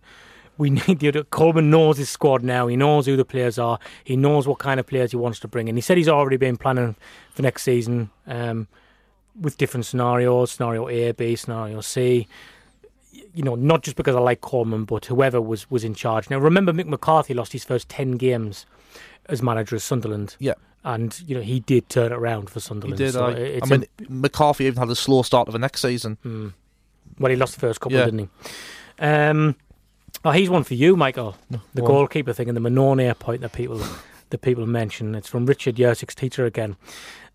we need the other. Coleman knows his squad now. He knows who the players are. He knows what kind of players he wants to bring in. He said he's already been planning for next season um, with different scenarios, scenario A, B, scenario C. You know, not just because I like Coleman, but whoever was, was in charge. Now, remember, Mick McCarthy lost his first ten games as manager of Sunderland. Yeah. And, you know, he did turn it around for Sunderland. He did. So I, I mean, a... McCarthy even had a slow start of the next season. Mm. Well, he lost the first couple, yeah. didn't he? Um, oh, he's one for you, Michael. No, the one. Goalkeeper thing and the Mannone point that people that people mention. It's from Richard Yersick's teacher again.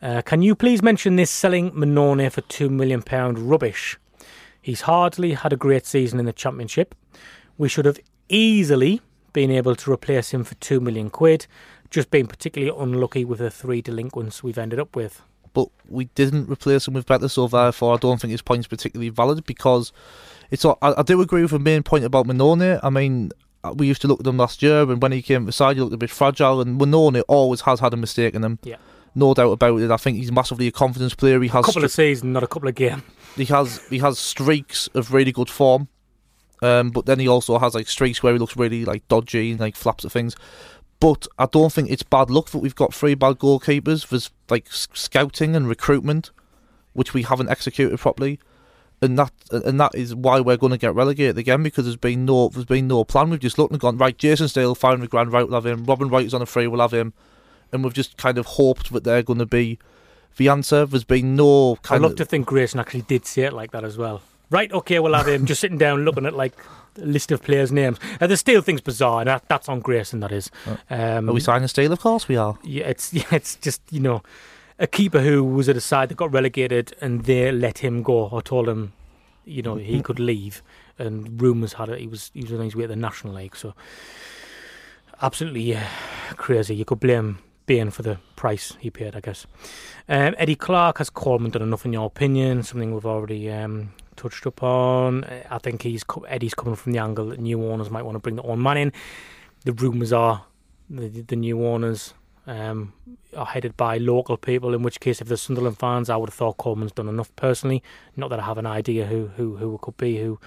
Uh, can you please mention this selling Mannone for two million pounds rubbish? He's hardly had a great season in the Championship. We should have easily been able to replace him for two million quid. Just being particularly unlucky with the three delinquents we've ended up with. But we didn't replace him with better, so therefore I don't think his point's particularly valid, because it's. I, I do agree with the main point about Mannone. I mean, we used to look at him last year, and when he came to the side, he looked a bit fragile, and Mannone always has had a mistake in him. Yeah. No doubt about it. I think he's massively a confidence player. He has a couple stre- of seasons, not a couple of games. He has he has streaks of really good form, um, but then he also has like streaks where he looks really like dodgy and like flaps at things. But I don't think it's bad luck that we've got three bad goalkeepers. There's like scouting and recruitment, which we haven't executed properly, and that and that is why we're going to get relegated again, because there's been no there's been no plan. We've just looked and gone, right, Jason Steele, five hundred grand, right, we'll have him. Robin Wright is on a free, we'll have him, and we've just kind of hoped that they're going to be the answer. There's been no. Kind I'd love of... to think Grayson actually did say it like that as well. Right, okay, we'll have him. Just sitting down, looking at like a list of players' names. Uh, the Steele thing's bizarre, and that, that's on Grayson. That is. Um, are we signing Steele? Of course we are. Yeah, it's yeah, it's just, you know, a keeper who was at a side that got relegated, and they let him go or told him, you know, he could leave. And rumours had it he was he was on his way to the National League. So absolutely yeah, crazy. You could blame Bain for the price he paid, I guess. Um, Eddie Clark, has Coleman done enough in your opinion? Something we've already um, touched upon. I think he's Eddie's coming from the angle that new owners might want to bring their own man in. The rumours are the, the new owners um, are headed by local people, in which case, if there's Sunderland fans, I would have thought Coleman's done enough personally. Not that I have an idea who who, who it could be, who,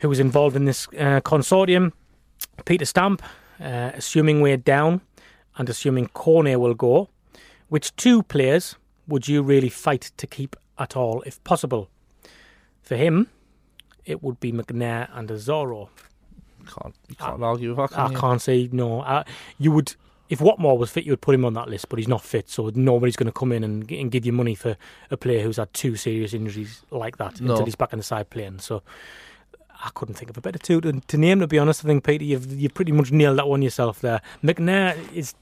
who was involved in this uh, consortium. Peter Stamp, uh, assuming we're down, and assuming Corny will go, which two players would you really fight to keep at all, if possible? For him, it would be McNair and Azoro. Can't, you can't I, argue with that, can I you? Can't say no. I, you would, if Watmore was fit, you would put him on that list, but he's not fit, so nobody's going to come in and, and give you money for a player who's had two serious injuries like that no. until he's back in the side playing. So I couldn't think of a better two to, to name, to be honest. I think, Peter, you've you've pretty much nailed that one yourself there. McNair is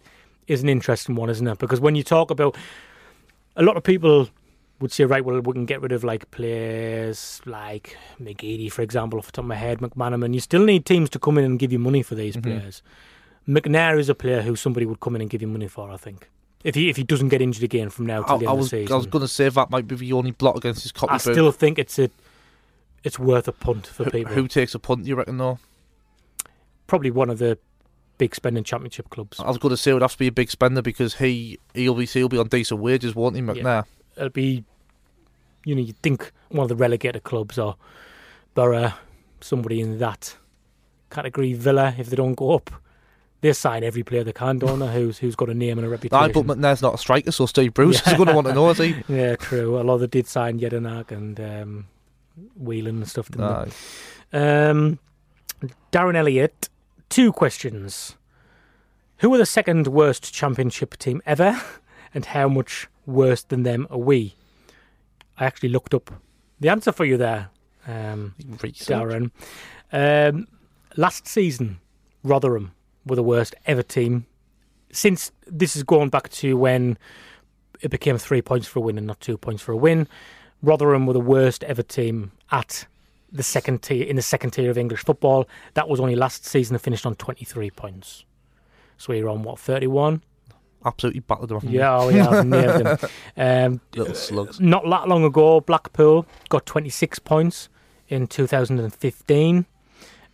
is an interesting one, isn't it? Because when you talk about, a lot of people would say, right, well, we can get rid of like players like McGeady, for example, off the top of my head, McManaman. You still need teams to come in and give you money for these mm-hmm. players. McNair is a player who somebody would come in and give you money for, I think. If he if he doesn't get injured again from now till I, the end I was, of the season. I was going to say that might be the only blot against his copy I book. Still think it's a It's worth a punt for who, people. Who takes a punt, you reckon, though? Probably one of the big spending Championship clubs. I was going to say it would have to be a big spender, because he, he'll be, he'll be on decent wages, won't he, McNair? Yeah. It'll be, you know, you'd think one of the relegated clubs or Borough, somebody in that category. Villa, if they don't go up, they sign every player they can, don't they, who's, who's got a name and a reputation. Aye, but McNair's not a striker, so Steve Bruce yeah. is going to want to know, is he? Yeah, true. A lot of them did sign Yedinak and... Um, Whelan and stuff, didn't nice. they? Um, Darren Elliott, two questions. Who are the second worst Championship team ever, and how much worse than them are we? I actually looked up the answer for you there, um, Darren. Um, last season, Rotherham were the worst ever team. Since this is going back to when it became three points for a win and not two points for a win. Rotherham were the worst ever team at the second tier in the second tier of English football. That was only last season. They finished on twenty-three points, so we were on what thirty-one. Absolutely battered them. Yeah, oh yeah, nailed them. Um, Little slugs. Not that long ago, Blackpool got twenty-six points in two thousand fifteen.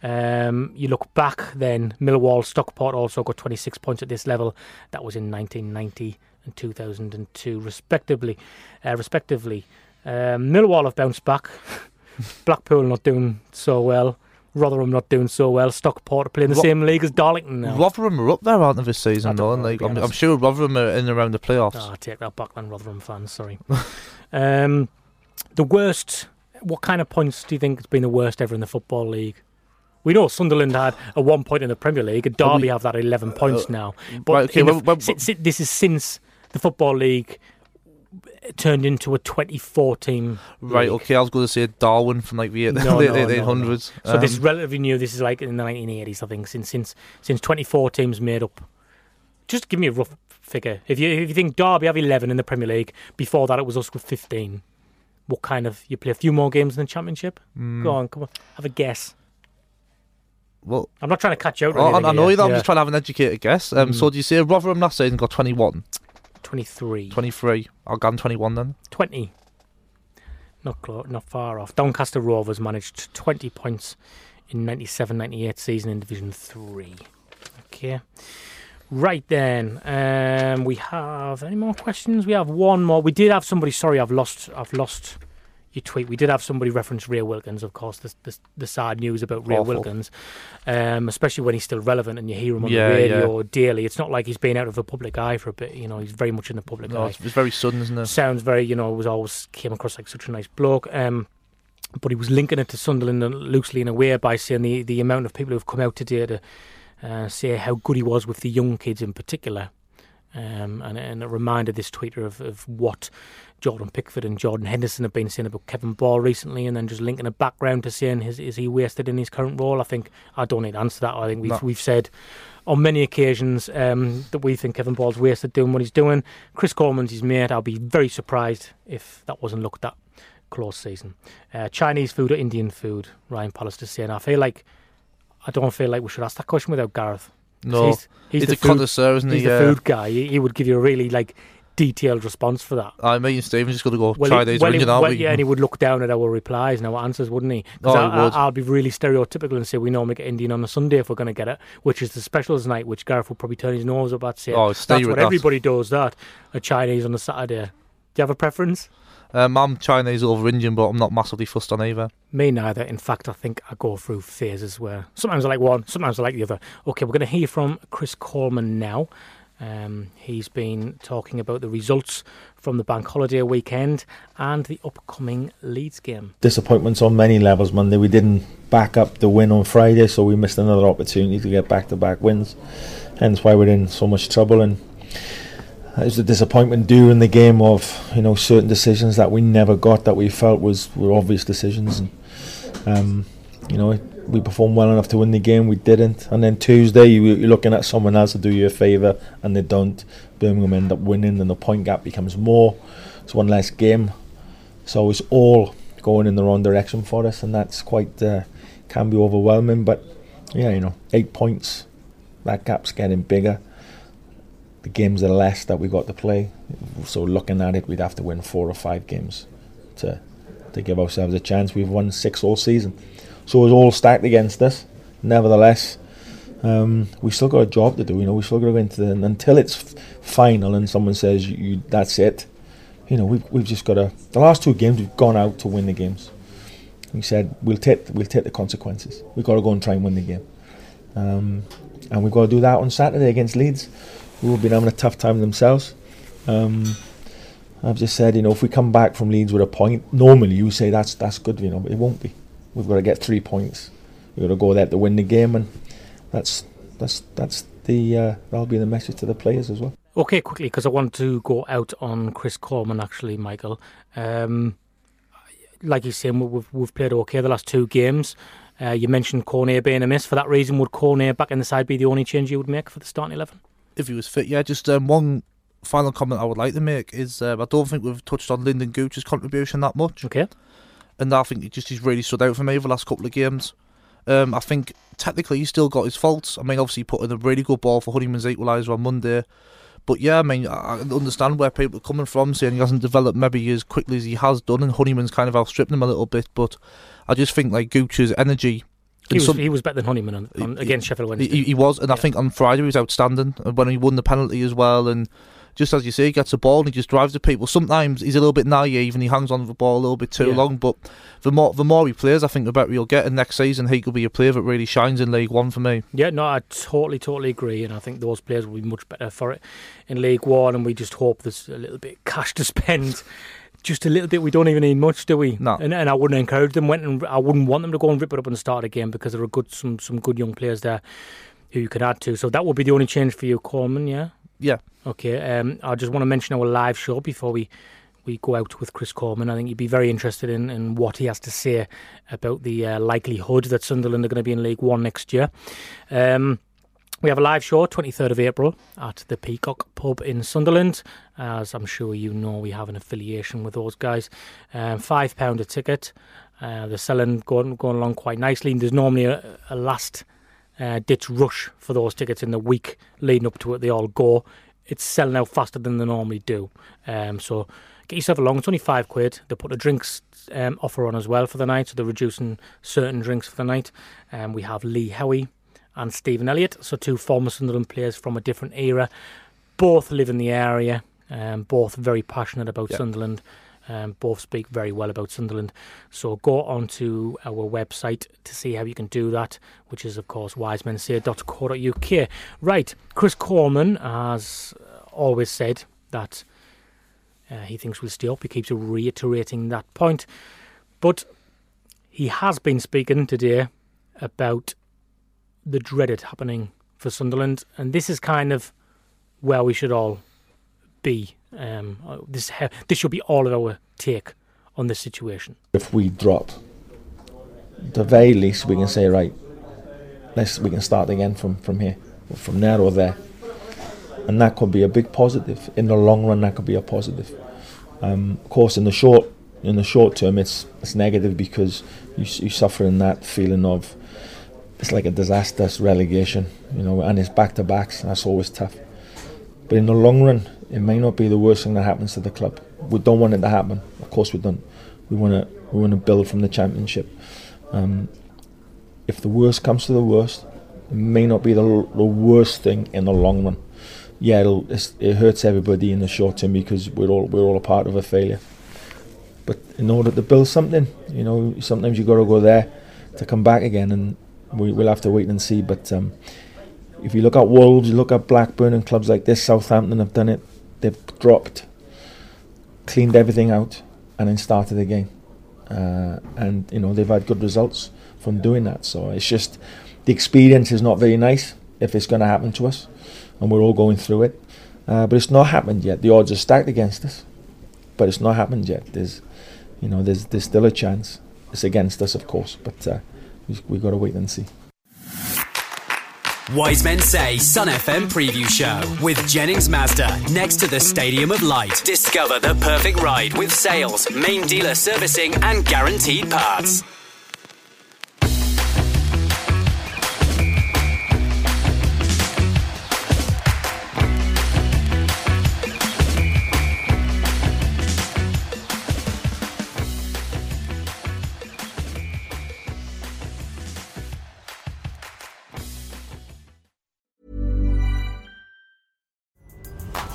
Um, you look back then, Millwall, Stockport also got twenty-six points at this level. That was in nineteen ninety and two thousand two, respectively. Uh, respectively. Um, Millwall have bounced back. Blackpool not doing so well. Rotherham not doing so well. Stockport are playing the Ro- same league as Darlington now. Rotherham are up there, aren't they, this season? Though, know, I'm, I'm sure Rotherham are in and around the playoffs. Oh, I take that back then, Rotherham fans, sorry. um, the worst, what kind of points do you think has been the worst ever in the Football League? We know Sunderland had a one point in the Premier League, and Derby have that eleven points now. But right, okay, the, well, well, this is since the Football League turned into a twenty fourteen. Right, league. Okay, I was going to say Darwin from like the, no, the, no, the, the no, eight hundreds. No. So um, this is relatively new. This is like in the nineteen eighties, I think. Since since since twenty-four teams made up. Just give me a rough figure. If you if you think Derby have eleven in the Premier League, before that it was us with fifteen. What kind of, you play a few more games in the Championship? Mm. Go on, come on, have a guess. Well, I'm not trying to catch you out. Oh, I know you. Yeah. I'm just trying to have an educated guess. Um, mm. So do you say Rotherham last season got twenty-one? twenty-three. twenty-three. I'll go on twenty-one then. twenty. Not close, not far off. Doncaster Rovers managed twenty points in ninety-seven ninety-eight season in Division three. Okay. Right then. Um, we have any more questions? We have one more. We did have somebody. Sorry, I've lost. I've lost. You tweet. We did have somebody reference Ray Wilkins, of course, the, the, the sad news about Ray Awful. Wilkins, um, especially when he's still relevant and you hear him on yeah, the radio yeah. daily. It's not like he's been out of the public eye for a bit, you know, he's very much in the public no, eye. It's very sudden, isn't it? Sounds very, you know, was always came across like such a nice bloke. Um, but he was linking it to Sunderland loosely in a way by saying the, the amount of people who've come out today to uh, say how good he was with the young kids in particular. Um, and, and it reminded this tweeter of, of what Jordan Pickford and Jordan Henderson have been saying about Kevin Ball recently, and then just linking a background to saying is, is he wasted in his current role. I think I don't need to answer that. I think we've, no. we've said on many occasions um, that we think Kevin Ball's wasted doing what he's doing. Chris Coleman's his mate. I'll be very surprised if that wasn't looked at close season. uh, Chinese food or Indian food, Ryan Pallister's saying. I feel like I don't feel like we should ask that question without Gareth. No, he's, he's, he's a food, connoisseur, isn't he? He's the yeah. food guy. He, he would give you a really like detailed response for that. I mean, Stephen's just got to go well, try these well, original. Well, well, yeah, and he would look down at our replies and our answers, wouldn't he? Because oh, I, I, I'll be really stereotypical and say we normally get Indian on a Sunday if we're going to get it, which is the specials night, which Gareth will probably turn his nose up at. Say, oh, that's what that. Everybody does. That a Chinese on a Saturday. Do you have a preference? Um, I'm Chinese over Indian, but I'm not massively fussed on either. Me neither. In fact, I think I go through phases where sometimes I like one, sometimes I like the other. Okay, we're going to hear from Chris Coleman now. Um, he's been talking about the results from the bank holiday weekend and the upcoming Leeds game. Disappointments on many levels, Monday. We didn't back up the win on Friday, so we missed another opportunity to get back-to-back wins. Hence why we're in so much trouble. And it was a disappointment during the game of, you know, certain decisions that we never got that we felt was were obvious decisions. And, um, you know, we performed well enough to win the game, we didn't. And then Tuesday, you, you're looking at someone else to do you a favour, and they don't. Birmingham end up winning, and the point gap becomes more. It's one less game, so it's all going in the wrong direction for us, and that's quite uh, can be overwhelming. But yeah, you know, eight points, that gap's getting bigger. The games are less that we got to play, so looking at it, we'd have to win four or five games to to give ourselves a chance. We've won six all season, so it's all stacked against us. Nevertheless, um, we still got a job to do. You know, we still got to go into the, and until it's f- final and someone says you, you, that's it. You know, we've we've just got to. The last two games we've gone out to win the games. We said we'll take we'll take the consequences. We've got to go and try and win the game, um, and we've got to do that on Saturday against Leeds. Who have been having a tough time themselves. Um, I've just said, you know, if we come back from Leeds with a point, normally you say that's that's good, you know, but it won't be. We've got to get three points. We've got to go there to win the game, and that's that's that's the uh, that'll be the message to the players as well. Okay, quickly, because I want to go out on Chris Coleman actually, Michael. Um, like you're saying, we've we've played okay the last two games. Uh, you mentioned Corny being a miss for that reason. Would Corny back in the side be the only change you would make for the starting eleven? If he was fit, yeah. Just um, one final comment I would like to make is uh, I don't think we've touched on Lyndon Gooch's contribution that much. Okay. And I think it just he's really stood out for me over the last couple of games. Um, I think technically he's still got his faults. I mean, obviously he put in a really good ball for Honeyman's equaliser on Monday. But yeah, I mean, I understand where people are coming from, saying he hasn't developed maybe as quickly as he has done, and Honeyman's kind of outstripped him a little bit. But I just think like Gooch's energy... He was, some, he was better than Honeyman on, on, against he, Sheffield Wednesday. He, he was, and yeah. I think on Friday he was outstanding when he won the penalty as well, and just as you say, he gets the ball and he just drives at people. Sometimes he's a little bit naive and he hangs on to the ball a little bit too yeah. long, but the more the more he plays, I think the better he'll get, and next season he could be a player that really shines in League One for me. Yeah, no, I totally, totally agree, and I think those players will be much better for it in League One, and we just hope there's a little bit of cash to spend. Just a little bit. We don't even need much, do we? No. And, and I wouldn't encourage them. Went and I wouldn't want them to go and rip it up and start again, because there are good some some good young players there who you could add to. So that would be the only change for you, Coleman. Yeah. Yeah. Okay. Um, I just want to mention our live show before we we go out with Chris Coleman. I think you'd be very interested in, in what he has to say about the uh, likelihood that Sunderland are going to be in League One next year. Um, We have a live show, twenty-third of April, at the Peacock Pub in Sunderland. As I'm sure you know, we have an affiliation with those guys. Um, five pounds a ticket. Uh, they're selling, going, going along quite nicely. And there's normally a, a last-ditch uh, rush for those tickets in the week leading up to it. They all go. It's selling out faster than they normally do. Um, so get yourself along. It's only five quid. They put a drinks um, offer on as well for the night, so they're reducing certain drinks for the night. Um, we have Lee Howie and Stephen Elliott, so two former Sunderland players from a different era. Both live in the area, um, both very passionate about yep. Sunderland, um, both speak very well about Sunderland. So go on to our website to see how you can do that, which is, of course, wise men say dot co dot U K. Right, Chris Coleman has always said that uh, he thinks we'll stay up. He keeps reiterating that point. But he has been speaking today about the dreaded happening for Sunderland, and this is kind of where we should all be. Um, this this should be all of our take on this situation. If we drop, the very least we can say, right, let's we can start again from from here, or from there or there, and that could be a big positive in the long run. That could be a positive. Um, of course, in the short in the short term, it's it's negative because you you suffer in that feeling of. It's like a disastrous relegation, you know, and it's back-to-backs, and that's always tough. But in the long run, it may not be the worst thing that happens to the club. We don't want it to happen. Of course we don't. We want to we want to build from the championship. Um, if the worst comes to the worst, it may not be the, the worst thing in the long run. Yeah, it'll, it's, it hurts everybody in the short term because we're all we're all a part of a failure. But in order to build something, you know, sometimes you got to go there to come back again, and We, we'll have to wait and see, but um, if you look at Wolves, you look at Blackburn and clubs like this, Southampton have done it. They've dropped, cleaned everything out, and then started again. Uh, and you know they've had good results from doing that. So it's just the experience is not very nice if it's going to happen to us, and we're all going through it. Uh, but it's not happened yet. The odds are stacked against us, but it's not happened yet. There's, you know, there's there's still a chance. It's against us, of course, but. Uh, We've got to wait and see. Wise Men Say Sun F M Preview Show with Jennings Mazda next to the Stadium of Light. Discover the perfect ride with sales, main dealer servicing and guaranteed parts.